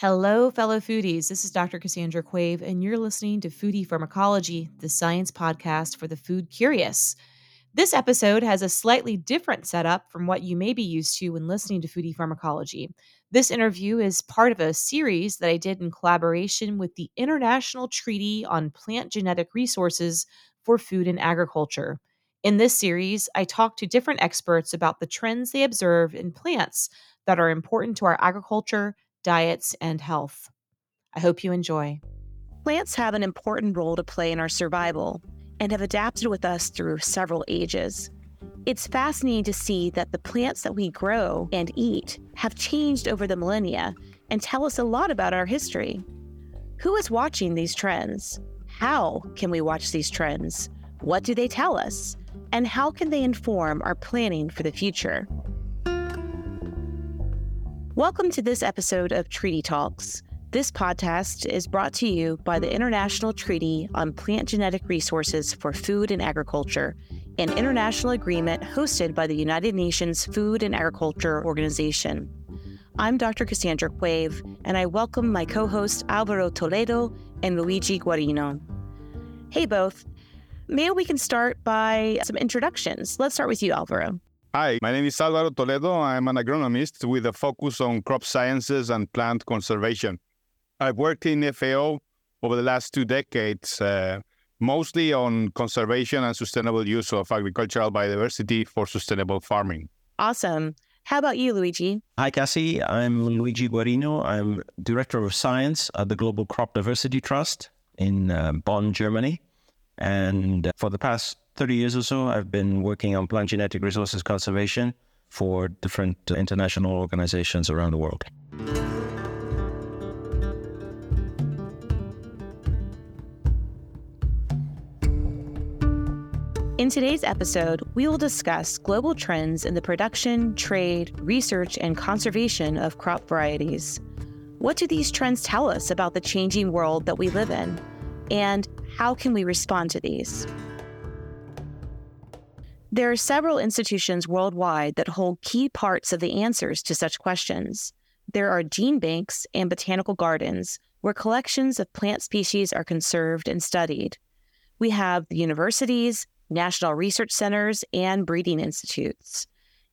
Hello, fellow foodies. This is Dr. Cassandra Quave, and you're listening to Foodie Pharmacology, the science podcast for the food curious. This episode has a slightly different setup from what you may be used to when listening to Foodie Pharmacology. This interview is part of a series that I did in collaboration with the International Treaty on Plant Genetic Resources for Food and Agriculture. In this series, I talk to different experts about the trends they observe in plants that are important to our agriculture, diets, and health. I hope you enjoy. Plants have an important role to play in our survival and have adapted with us through several ages. It's fascinating to see that the plants that we grow and eat have changed over the millennia and tell us a lot about our history. Who is watching these trends? How can we watch these trends? What do they tell us? And how can they inform our planning for the future? Welcome to this episode of Treaty Talks. This podcast is brought to you by the International Treaty on Plant Genetic Resources for Food and Agriculture, an international agreement hosted by the United Nations Food and Agriculture Organization. I'm Dr. Cassandra Quave, and I welcome my co-hosts Álvaro Toledo and Luigi Guarino. Hey both. Maybe we can start by some introductions. Let's start with you, Álvaro. Hi, my name is Álvaro Toledo. I'm an agronomist with a focus on crop sciences and plant conservation. I've worked in FAO over the last 2 decades, mostly on conservation and sustainable use of agricultural biodiversity for sustainable farming. Awesome. How about you, Luigi? Hi, Cassie. I'm Luigi Guarino. I'm Director of Science at the Global Crop Diversity Trust in Bonn, Germany. And for the past 30 years or so, I've been working on plant genetic resources conservation for different international organizations around the world. In today's episode, we will discuss global trends in the production, trade, research, and conservation of crop varieties. What do these trends tell us about the changing world that we live in? And how can we respond to these? There are several institutions worldwide that hold key parts of the answers to such questions. There are gene banks and botanical gardens where collections of plant species are conserved and studied. We have the universities, national research centers, and breeding institutes.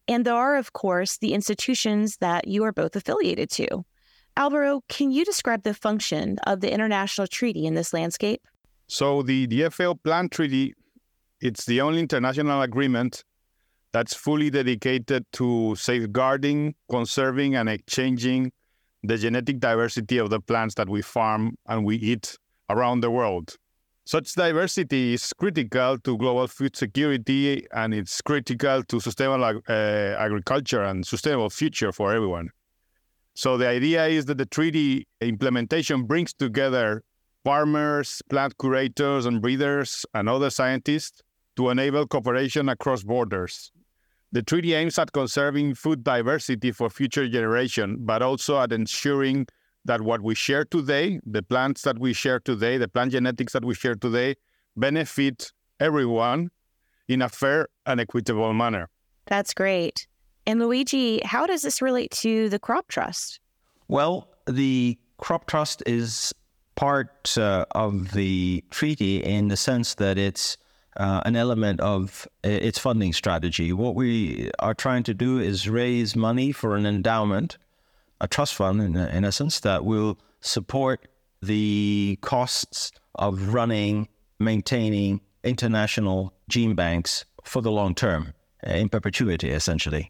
And there are, of course, the institutions that you are both affiliated to. Álvaro, can you describe the function of the International Treaty in this landscape? So the FAO Plant Treaty, it's the only international agreement that's fully dedicated to safeguarding, conserving, and exchanging the genetic diversity of the plants that we farm and we eat around the world. Such diversity is critical to global food security, and it's critical to sustainable agriculture and sustainable future for everyone. So the idea is that the treaty implementation brings together farmers, plant curators and breeders, and other scientists to enable cooperation across borders. The treaty aims at conserving food diversity for future generations, but also at ensuring that what we share today, the plants that we share today, the plant genetics that we share today, benefit everyone in a fair and equitable manner. That's great. And Luigi, how does this relate to the Crop Trust? Well, the Crop Trust is part of the treaty in the sense that it's an element of its funding strategy. What we are trying to do is raise money for an endowment, a trust fund in essence, that will support the costs of running, maintaining international gene banks for the long term, in perpetuity, essentially.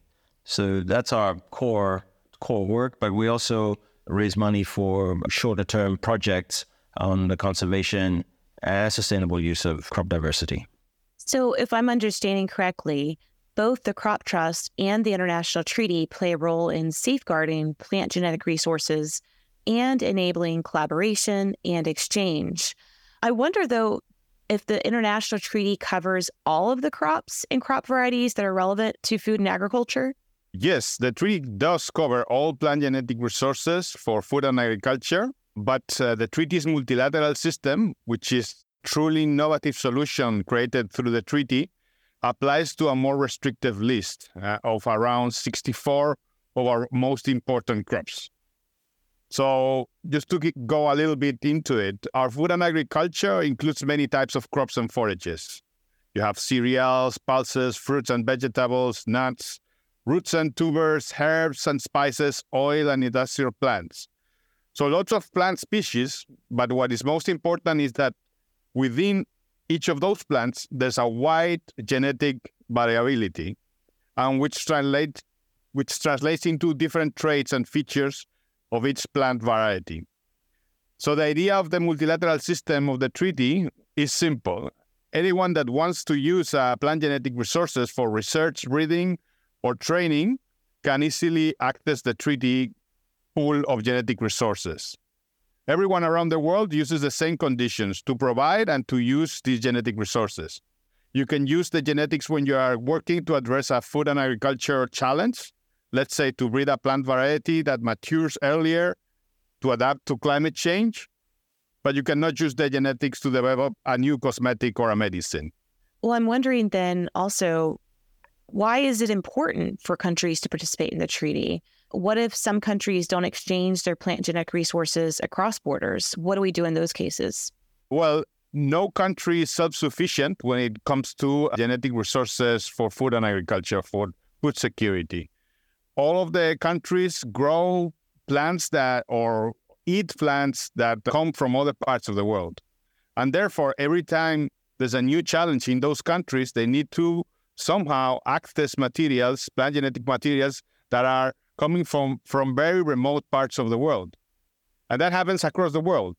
So that's our core work, but we also raise money for shorter-term projects on the conservation and sustainable use of crop diversity. So if I'm understanding correctly, both the Crop Trust and the International Treaty play a role in safeguarding plant genetic resources and enabling collaboration and exchange. I wonder, though, if the International Treaty covers all of the crops and crop varieties that are relevant to food and agriculture? Yes, the treaty does cover all plant genetic resources for food and agriculture, but the treaty's multilateral system, which is truly innovative solution created through the treaty, applies to a more restrictive list of around 64 of our most important crops. So just to go a little bit into it, our food and agriculture includes many types of crops and forages. You have cereals, pulses, fruits and vegetables, nuts, roots and tubers, herbs and spices, oil and industrial plants. So lots of plant species, but what is most important is that within each of those plants, there's a wide genetic variability, and which translates into different traits and features of each plant variety. So the idea of the multilateral system of the treaty is simple. Anyone that wants to use plant genetic resources for research, breeding, or training can easily access the treaty pool of genetic resources. Everyone around the world uses the same conditions to provide and to use these genetic resources. You can use the genetics when you are working to address a food and agriculture challenge. Let's say to breed a plant variety that matures earlier to adapt to climate change, but you cannot use the genetics to develop a new cosmetic or a medicine. Well, I'm wondering then also, why is it important for countries to participate in the treaty? What if some countries don't exchange their plant genetic resources across borders? What do we do in those cases? Well, no country is self-sufficient when it comes to genetic resources for food and agriculture, for food security. All of the countries grow plants that, or eat plants that come from other parts of the world. And therefore, every time there's a new challenge in those countries, they need to somehow access materials, plant genetic materials that are coming from very remote parts of the world. And that happens across the world.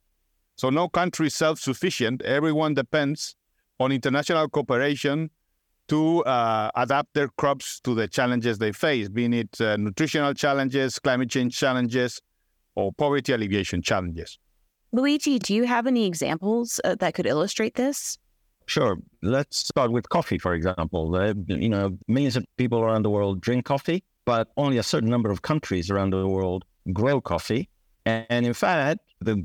So no country is self-sufficient. Everyone depends on international cooperation to adapt their crops to the challenges they face, be it nutritional challenges, climate change challenges, or poverty alleviation challenges. Luigi, do you have any examples that could illustrate this? Sure. Let's start with coffee, for example. Millions of people around the world drink coffee, but only a certain number of countries around the world grow coffee. And in fact, the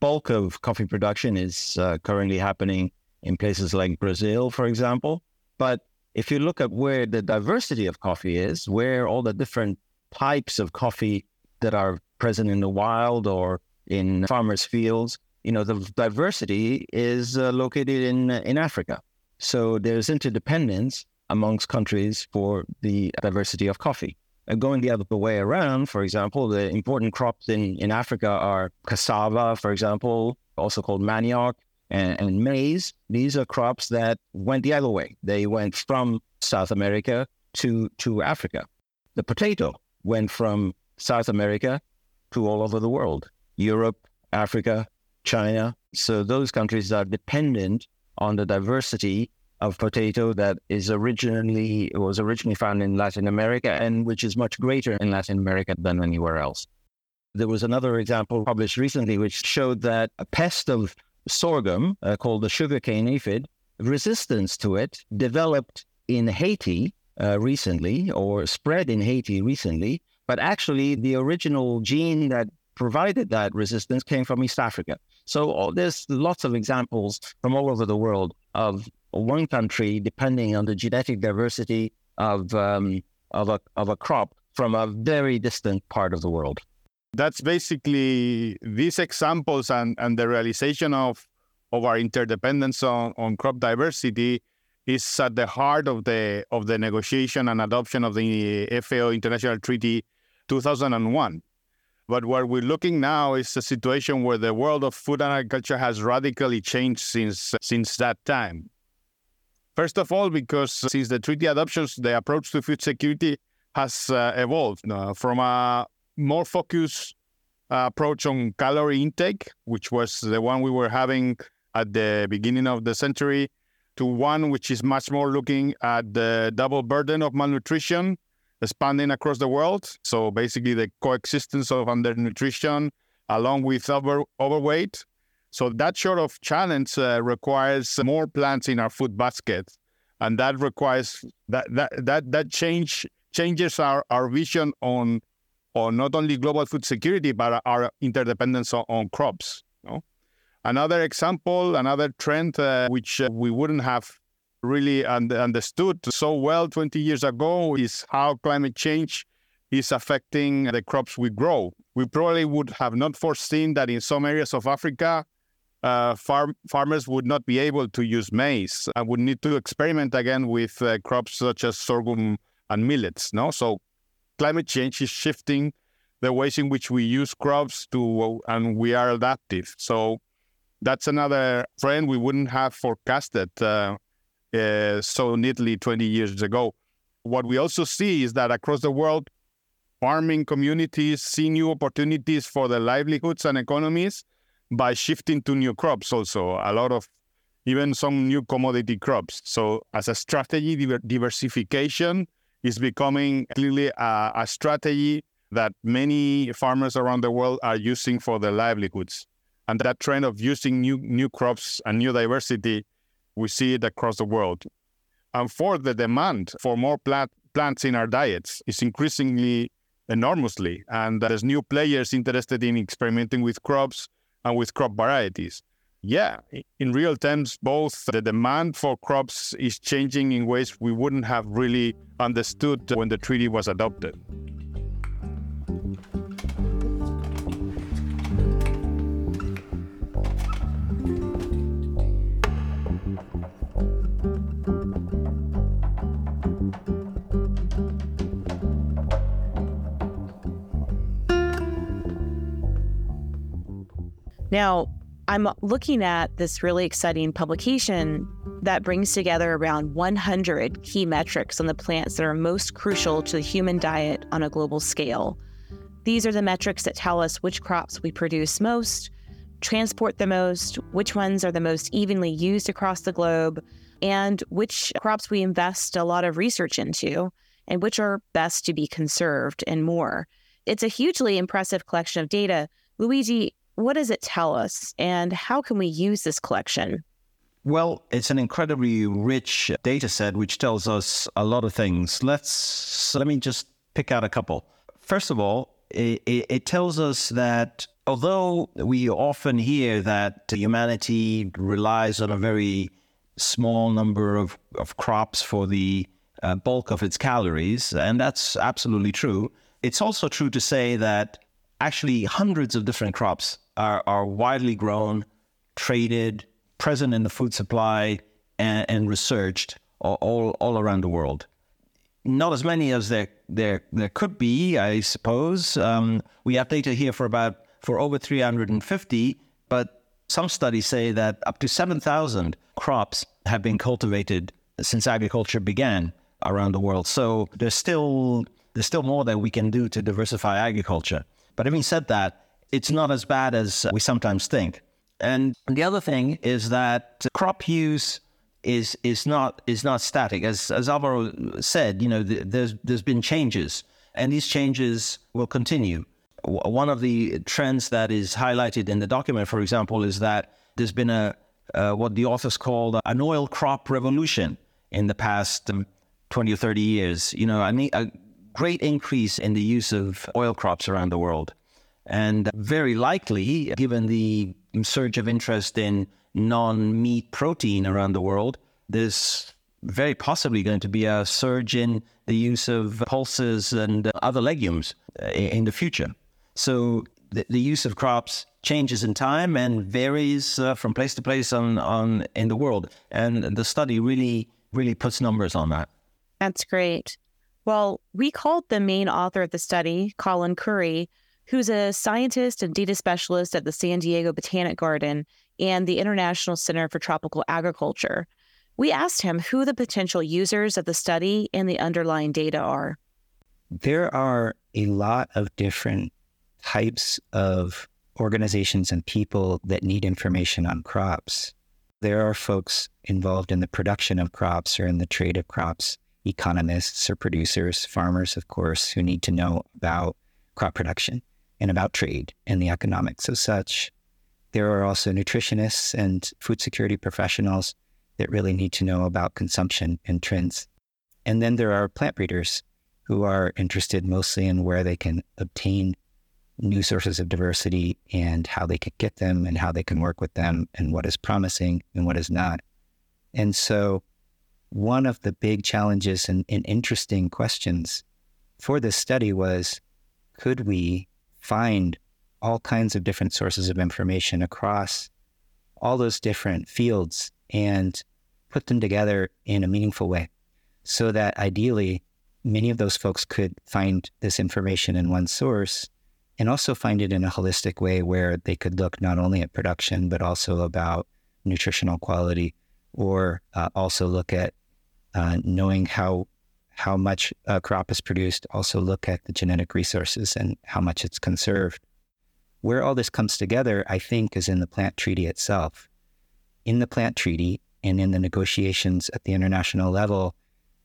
bulk of coffee production is currently happening in places like Brazil, for example. But if you look at where the diversity of coffee is, where all the different types of coffee that are present in the wild or in farmers' fields, the diversity is located in Africa. So there's interdependence amongst countries for the diversity of coffee. And going the other way around, for example, the important crops in Africa are cassava, for example, also called manioc, and maize. These are crops that went the other way. They went from South America to Africa. The potato went from South America to all over the world, Europe, Africa, China. So those countries are dependent on the diversity of potato that was originally found in Latin America, and which is much greater in Latin America than anywhere else. There was another example published recently which showed that a pest of sorghum called the sugarcane aphid, resistance to it developed in Haiti recently, or spread in Haiti recently, but actually the original gene that provided that resistance came from East Africa. So there's lots of examples from all over the world of one country depending on the genetic diversity of a crop from a very distant part of the world. That's basically these examples and the realization of our interdependence on crop diversity is at the heart of the negotiation and adoption of the FAO International Treaty 2001. But what we're looking now is a situation where the world of food and agriculture has radically changed since that time. First of all, because since the treaty adoptions, the approach to food security has evolved from a more focused approach on calorie intake, which was the one we were having at the beginning of the century, to one which is much more looking at the double burden of malnutrition expanding across the world. So basically the coexistence of undernutrition along with overweight. So that sort of challenge requires more plants in our food basket, and that requires that changes our vision on not only global food security, but our interdependence on crops. You know? Another example, another trend which we wouldn't have really understood so well 20 years ago is how climate change is affecting the crops we grow. We probably would have not foreseen that in some areas of Africa, farmers would not be able to use maize and would need to experiment again with crops such as sorghum and millets. No, so climate change is shifting the ways in which we use crops and we are adaptive. So that's another trend we wouldn't have forecasted so neatly 20 years ago. What we also see is that across the world, farming communities see new opportunities for their livelihoods and economies by shifting to new crops also, a lot of even some new commodity crops. So as a strategy, diversification is becoming clearly a strategy that many farmers around the world are using for their livelihoods. And that trend of using new crops and new diversity, we see it across the world. And fourth, the demand for more plants in our diets is increasingly enormously. And there's new players interested in experimenting with crops and with crop varieties. Yeah, in real terms, both the demand for crops is changing in ways we wouldn't have really understood when the treaty was adopted. Now, I'm looking at this really exciting publication that brings together around 100 key metrics on the plants that are most crucial to the human diet on a global scale. These are the metrics that tell us which crops we produce most, transport the most, which ones are the most evenly used across the globe, and which crops we invest a lot of research into, and which are best to be conserved and more. It's a hugely impressive collection of data. Luigi, what does it tell us, and how can we use this collection? Well, it's an incredibly rich data set, which tells us a lot of things. Let me just pick out a couple. First of all, it tells us that although we often hear that humanity relies on a very small number of crops for the bulk of its calories, and that's absolutely true, it's also true to say that actually hundreds of different crops are widely grown, traded, present in the food supply, and researched all around the world. Not as many as there could be, I suppose. We have data here for over 350, but some studies say that up to 7,000 crops have been cultivated since agriculture began around the world. So there's still more that we can do to diversify agriculture. But having said that, it's not as bad as we sometimes think. And the other thing is that crop use is not static. As Alvaro said, there's been changes, and these changes will continue. One of the trends that is highlighted in the document, for example, is that there's been what the authors called an oil crop revolution in the past 20 or 30 years. A great increase in the use of oil crops around the world. And very likely, given the surge of interest in non-meat protein around the world, there's very possibly going to be a surge in the use of pulses and other legumes in the future. So the use of crops changes in time and varies from place to place on in the world. And the study really, really puts numbers on that. That's great. Well, we called the main author of the study, Colin Curry, who's a scientist and data specialist at the San Diego Botanic Garden and the International Center for Tropical Agriculture. We asked him who the potential users of the study and the underlying data are. There are a lot of different types of organizations and people that need information on crops. There are folks involved in the production of crops or in the trade of crops, economists or producers, farmers, of course, who need to know about crop production and about trade and the economics of such. There are also nutritionists and food security professionals that really need to know about consumption and trends. And then there are plant breeders who are interested mostly in where they can obtain new sources of diversity and how they can get them and how they can work with them and what is promising and what is not. And so one of the big challenges and interesting questions for this study was, could we find all kinds of different sources of information across all those different fields and put them together in a meaningful way so that ideally many of those folks could find this information in one source and also find it in a holistic way where they could look not only at production, but also about nutritional quality, or also look at knowing how much a crop is produced, also look at the genetic resources and how much it's conserved. Where all this comes together, I think, is in the Plant Treaty itself. In the Plant Treaty and in the negotiations at the international level,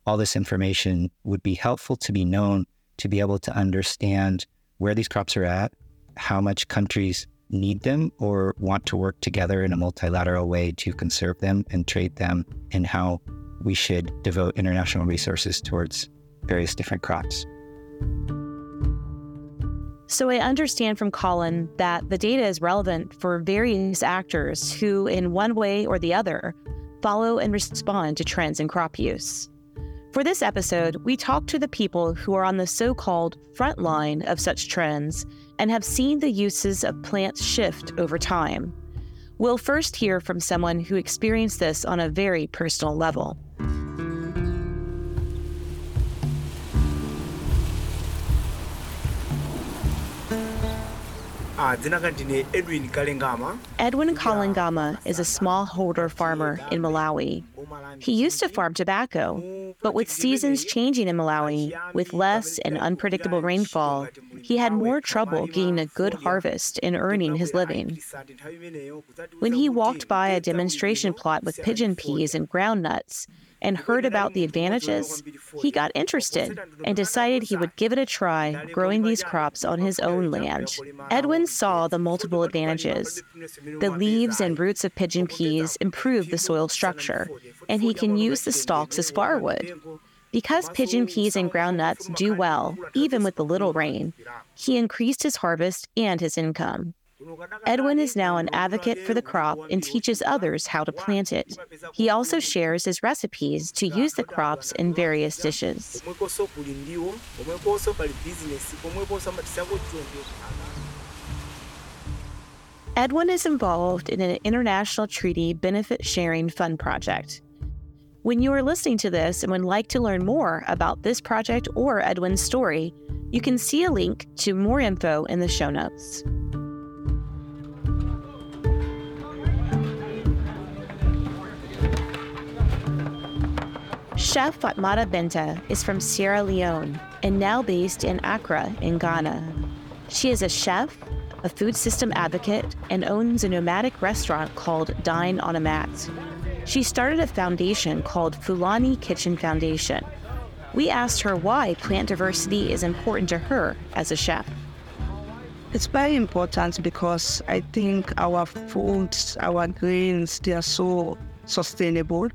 all this information would be helpful to be known, to be able to understand where these crops are at, how much countries need them or want to work together in a multilateral way to conserve them and trade them, and how we should devote international resources towards various different crops. So I understand from Colin that the data is relevant for various actors who, in one way or the other, follow and respond to trends in crop use. For this episode, we talked to the people who are on the so-called front line of such trends and have seen the uses of plants shift over time. We'll first hear from someone who experienced this on a very personal level. Edwin Kalengama is a smallholder farmer in Malawi. He used to farm tobacco, but with seasons changing in Malawi, with less and unpredictable rainfall, he had more trouble getting a good harvest and earning his living. When he walked by a demonstration plot with pigeon peas and groundnuts and heard about the advantages, he got interested and decided he would give it a try growing these crops on his own land. Edwin saw the multiple advantages. The leaves and roots of pigeon peas improve the soil structure, and he can use the stalks as firewood. Because pigeon peas and groundnuts do well, even with the little rain, he increased his harvest and his income. Edwin is now an advocate for the crop and teaches others how to plant it. He also shares his recipes to use the crops in various dishes. Edwin is involved in an international treaty benefit-sharing fund project. When you are listening to this and would like to learn more about this project or Edwin's story, you can see a link to more info in the show notes. Chef Fatmata Benta is from Sierra Leone and now based in Accra in Ghana. She is a chef, a food system advocate, and owns a nomadic restaurant called Dine on a Mat. She started a foundation called Fulani Kitchen Foundation. We asked her why plant diversity is important to her as a chef. It's very important because I think our foods, our grains, they are so sustainable.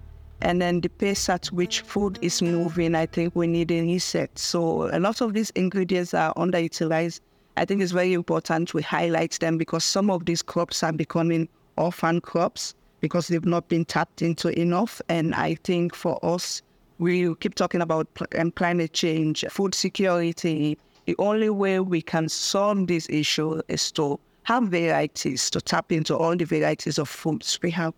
And then the pace at which food is moving, I think we need a reset. So a lot of these ingredients are underutilized. I think it's very important we highlight them because some of these crops are becoming orphan crops because they've not been tapped into enough. And I think for us, we keep talking about climate change, food security. The only way we can solve this issue is to have varieties, to tap into all the varieties of foods we have.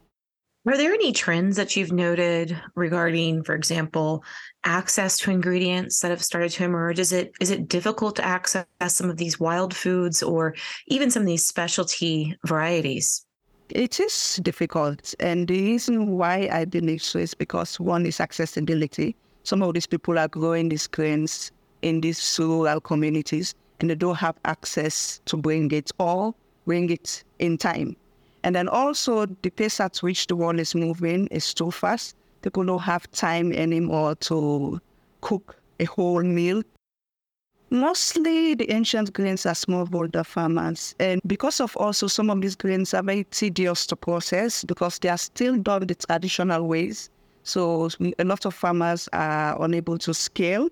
Are there any trends that you've noted regarding, for example, access to ingredients that have started to emerge? Is it difficult to access some of these wild foods or even some of these specialty varieties? It is difficult. And the reason why I believe so is because one is accessibility. Some of these people are growing these grains in these rural communities and they don't have access to bring it or bring it in time. And then also the pace at which the world is moving is too fast. People don't have time anymore to cook a whole meal. Mostly the ancient grains are smallholder farmers. And because of also some of these grains are very tedious to process because they are still done the traditional ways. So a lot of farmers are unable to scale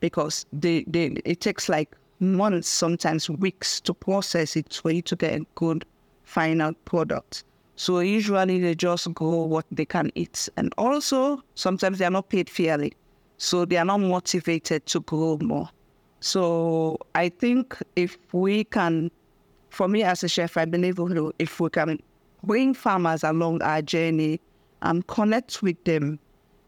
because it takes like months, sometimes weeks to process it for you to get a good final product. So usually they just grow what they can eat. And also sometimes they are not paid fairly. So they are not motivated to grow more. So I think if we can, for me as a chef, I believe if we can bring farmers along our journey and connect with them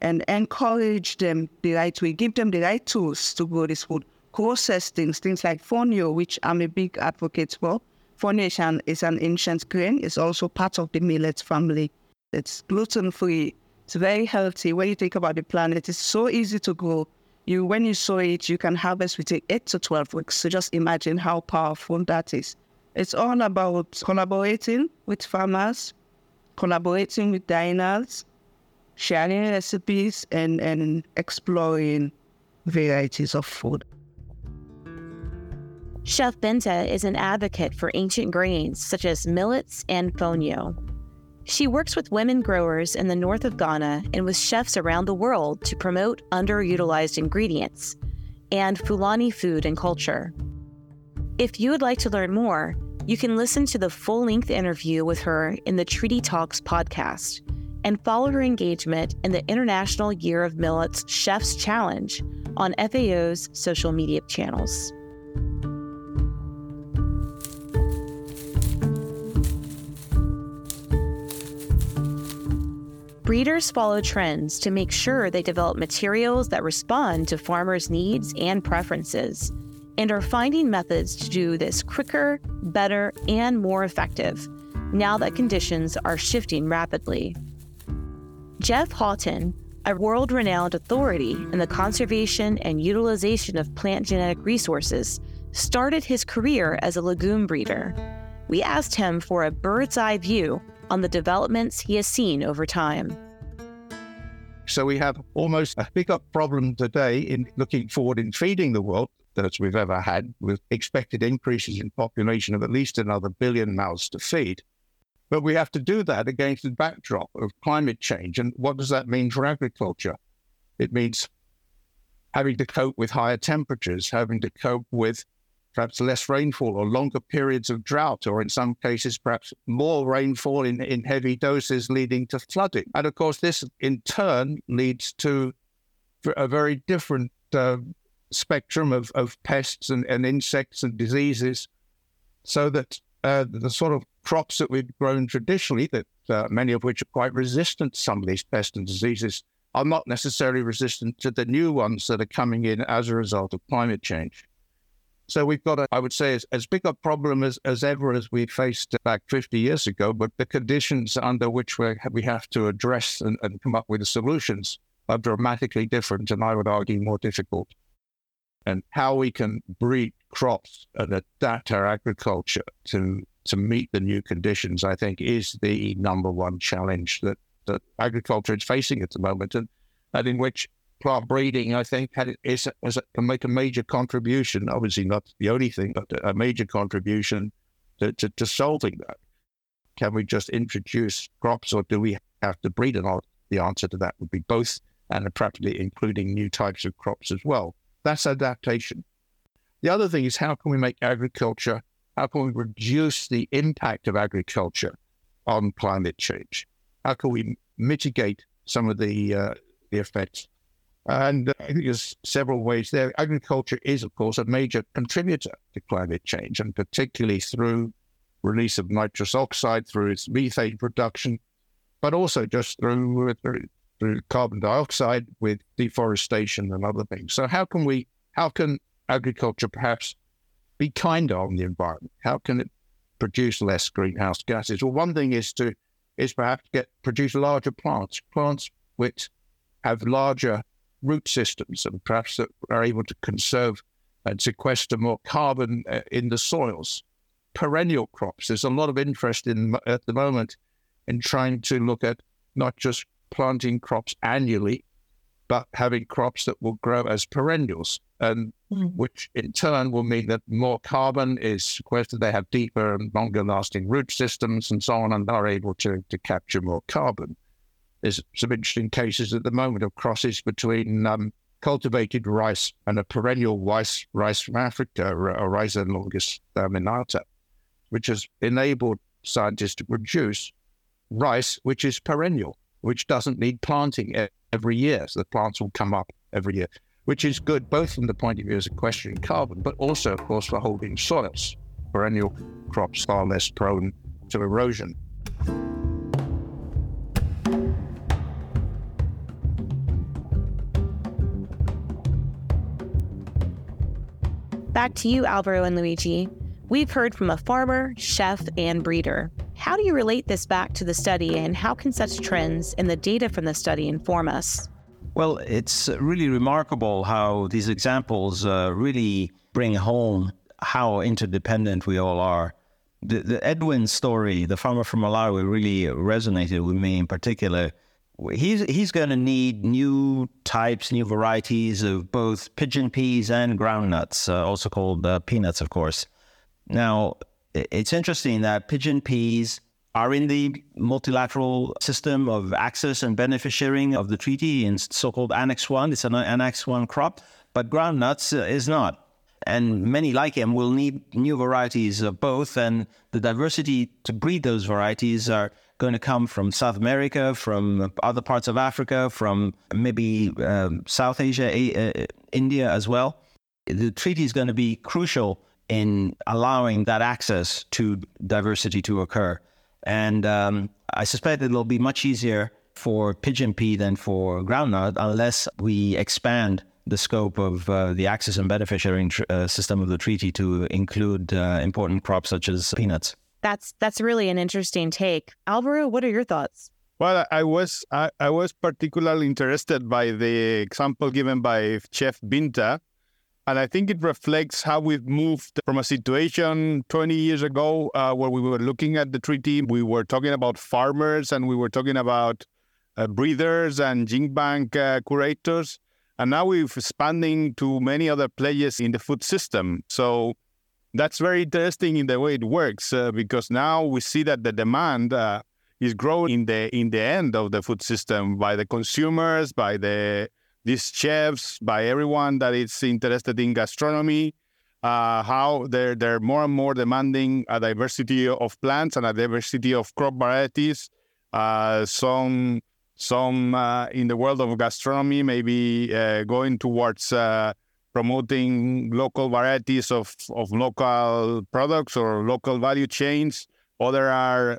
and encourage them the right way, give them the right tools to grow this food, process things like fonio, which I'm a big advocate for. Fonio is an ancient grain. It's also part of the millet family. It's gluten-free. It's very healthy. When you think about the planet, it's so easy to grow. When you sow it, you can harvest within 8 to 12 weeks. So just imagine how powerful that is. It's all about collaborating with farmers, collaborating with diners, sharing recipes, and exploring varieties of food. Chef Benta is an advocate for ancient grains such as millets and fonio. She works with women growers in the north of Ghana and with chefs around the world to promote underutilized ingredients and Fulani food and culture. If you would like to learn more, you can listen to the full-length interview with her in the Treaty Talks podcast and follow her engagement in the International Year of Millets Chefs Challenge on FAO's social media channels. Breeders follow trends to make sure they develop materials that respond to farmers' needs and preferences, and are finding methods to do this quicker, better, and more effective, now that conditions are shifting rapidly. Jeff Houghton, a world-renowned authority in the conservation and utilization of plant genetic resources, started his career as a legume breeder. We asked him for a bird's-eye view on the developments he has seen over time. So we have almost a bigger problem today in looking forward in feeding the world that we've ever had, with expected increases in population of at least another billion mouths to feed. But we have to do that against the backdrop of climate change. And what does that mean for agriculture? It means having to cope with higher temperatures, having to cope with perhaps less rainfall or longer periods of drought, or in some cases, perhaps more rainfall in heavy doses leading to flooding. And of course, this in turn leads to a very different spectrum of pests and insects and diseases, so that the sort of crops that we've grown traditionally, that many of which are quite resistant to some of these pests and diseases, are not necessarily resistant to the new ones that are coming in as a result of climate change. So we've got, I would say, as big a problem as ever as we faced back 50 years ago, but the conditions under which we have to address and come up with the solutions are dramatically different, and I would argue more difficult. And how we can breed crops and adapt our agriculture to meet the new conditions, I think, is the number one challenge that agriculture is facing at the moment, and in which plant breeding, I think, can make a major contribution, obviously not the only thing, but a major contribution to solving that. Can we just introduce crops, or do we have to breed a lot? The answer to that would be both, and practically including new types of crops as well. That's adaptation. The other thing is, how can we reduce the impact of agriculture on climate change? How can we mitigate some of the effects? And I think there's several ways there. Agriculture is, of course, a major contributor to climate change, and particularly through release of nitrous oxide, through its methane production, but also just through carbon dioxide with deforestation and other things. So how can agriculture perhaps be kinder on the environment? How can it produce less greenhouse gases? Well, one thing is perhaps produce larger plants which have larger root systems, and perhaps that are able to conserve and sequester more carbon in the soils. Perennial crops. There's a lot of interest at the moment in trying to look at not just planting crops annually, but having crops that will grow as perennials, and which in turn will mean that more carbon is sequestered. They have deeper and longer lasting root systems and so on, and are able to capture more carbon. There's some interesting cases at the moment of crosses between cultivated rice and a perennial rice from Africa, Oryza longistaminata, which has enabled scientists to produce rice which is perennial, which doesn't need planting every year. So the plants will come up every year. which is good both from the point of view as a questioning carbon, but also, of course, for holding soils. Perennial crops are less prone to erosion. Back to you, Álvaro and Luigi. We've heard from a farmer, chef, and breeder. How do you relate this back to the study, and how can such trends and the data from the study inform us? Well, it's really remarkable how these examples really bring home how interdependent we all are. The Edwin story, the farmer from Malawi, really resonated with me in particular. He's going to need new types, new varieties of both pigeon peas and groundnuts, also called peanuts, of course. Now, it's interesting that pigeon peas are in the multilateral system of access and benefit sharing of the treaty in so-called Annex 1. It's an Annex 1 crop, but groundnuts is not. And many like him will need new varieties of both, and the diversity to breed those varieties are going to come from South America, from other parts of Africa, from maybe South Asia, India as well. The treaty is going to be crucial in allowing that access to diversity to occur. And I suspect it'll be much easier for pigeon pea than for groundnut unless we expand the scope of the access and benefit sharing system of the treaty to include important crops such as peanuts. That's really an interesting take. Álvaro, what are your thoughts? Well, I was particularly interested by the example given by Chef Benta, and I think it reflects how we've moved from a situation 20 years ago where we were looking at the treaty, we were talking about farmers and we were talking about breeders and gene bank curators. And now we're expanding to many other players in the food system. So that's very interesting in the way it works because now we see that the demand is growing in the end of the food system by the consumers, by these chefs, by everyone that is interested in gastronomy, how they're more and more demanding a diversity of plants and a diversity of crop varieties. Some in the world of gastronomy maybe going towards promoting local varieties of local products or local value chains. Others are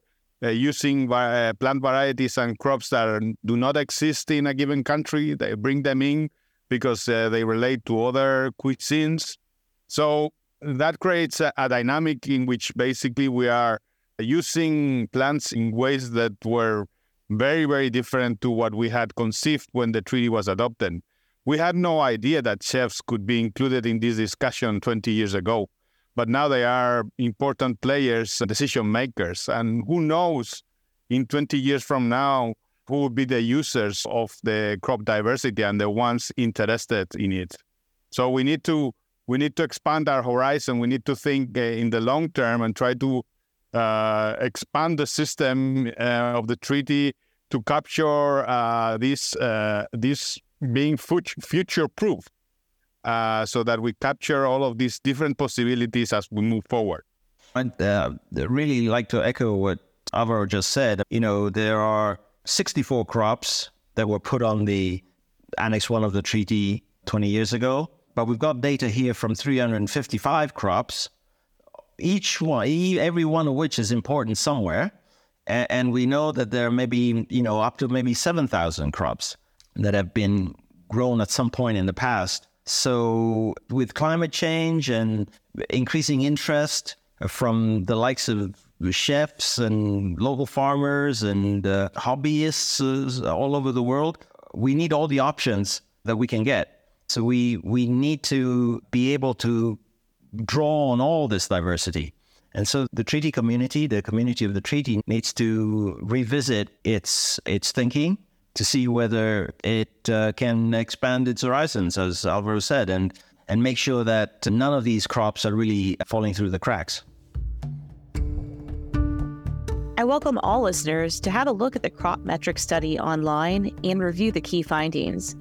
using plant varieties and crops that do not exist in a given country. They bring them in because they relate to other cuisines. So that creates a dynamic in which basically we are using plants in ways that were very, very different to what we had conceived when the treaty was adopted. We had no idea that chefs could be included in this discussion 20 years ago, but now they are important players and decision makers. And who knows in 20 years from now, who will be the users of the crop diversity and the ones interested in it. So we need to expand our horizon. We need to think in the long term and try to expand the system of the treaty to capture this being future-proof so that we capture all of these different possibilities as we move forward. I'd really like to echo what Álvaro just said. You know, there are 64 crops that were put on the Annex 1 of the treaty 20 years ago, but we've got data here from 355 crops, each one, every one of which is important somewhere. And we know that there may be, up to maybe 7,000 crops that have been grown at some point in the past. So with climate change and increasing interest from the likes of chefs and local farmers and hobbyists all over the world, we need all the options that we can get. So we need to be able to draw on all this diversity. And so the treaty community, the community of the treaty, needs to revisit its thinking to see whether it can expand its horizons, as Álvaro said, and make sure that none of these crops are really falling through the cracks. I welcome all listeners to have a look at the crop metric study online and review the key findings.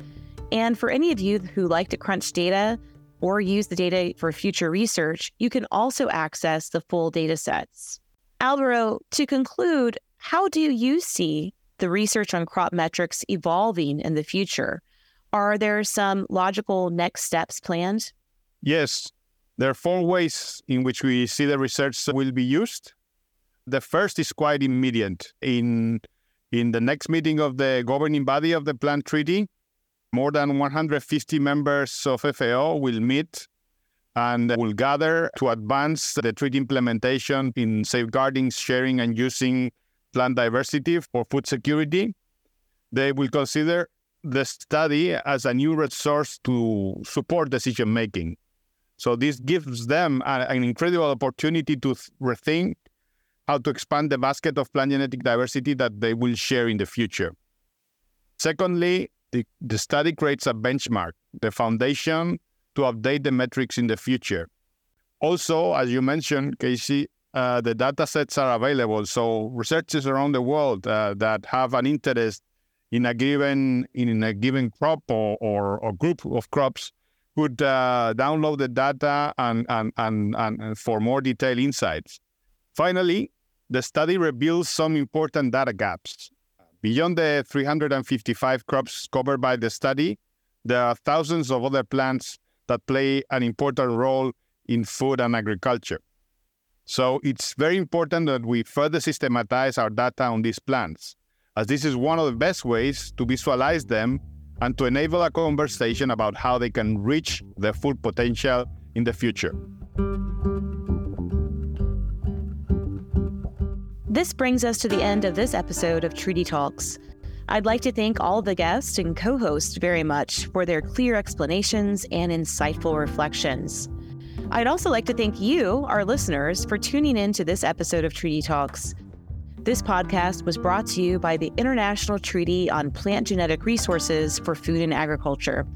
And for any of you who like to crunch data, or use the data for future research, you can also access the full data sets. Álvaro, to conclude, how do you see the research on crop metrics evolving in the future? Are there some logical next steps planned? Yes. There are four ways in which we see the research will be used. The first is quite immediate. In the next meeting of the governing body of the Plant Treaty, more than 150 members of FAO will meet and will gather to advance the treaty implementation in safeguarding, sharing, and using plant diversity for food security. They will consider the study as a new resource to support decision-making. So this gives them an incredible opportunity to rethink how to expand the basket of plant genetic diversity that they will share in the future. Secondly, the study creates a benchmark, the foundation to update the metrics in the future. Also, as you mentioned, Casey, the data sets are available. So researchers around the world that have an interest in a given crop or group of crops could download the data and for more detailed insights. Finally, the study reveals some important data gaps. Beyond the 355 crops covered by the study, there are thousands of other plants that play an important role in food and agriculture. So it's very important that we further systematize our data on these plants, as this is one of the best ways to visualize them and to enable a conversation about how they can reach their full potential in the future. This brings us to the end of this episode of Treaty Talks. I'd like to thank all the guests and co-hosts very much for their clear explanations and insightful reflections. I'd also like to thank you, our listeners, for tuning in to this episode of Treaty Talks. This podcast was brought to you by the International Treaty on Plant Genetic Resources for Food and Agriculture.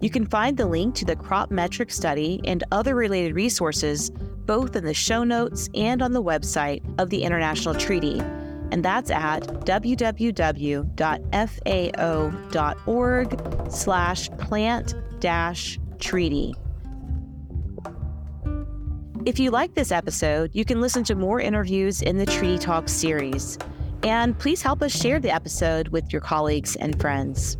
You can find the link to the crop metric study and other related resources both in the show notes and on the website of the International Treaty. And that's at www.fao.org/plant-treaty. If you like this episode, you can listen to more interviews in the Treaty Talks series. And please help us share the episode with your colleagues and friends.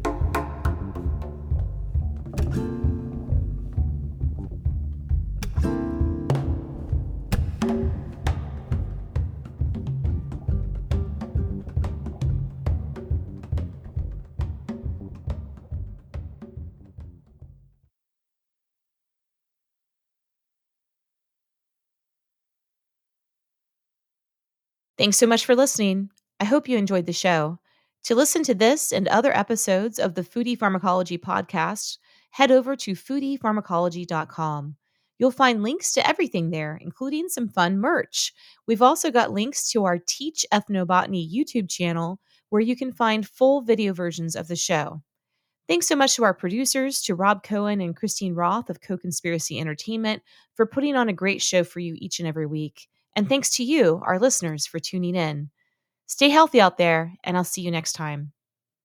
Thanks so much for listening. I hope you enjoyed the show. To listen to this and other episodes of the Foodie Pharmacology podcast, head over to foodiepharmacology.com. You'll find links to everything there, including some fun merch. We've also got links to our Teach Ethnobotany YouTube channel, where you can find full video versions of the show. Thanks so much to our producers, to Rob Cohen and Christine Roth of Co-Conspiracy Entertainment, for putting on a great show for you each and every week. And thanks to you, our listeners, for tuning in. Stay healthy out there, and I'll see you next time.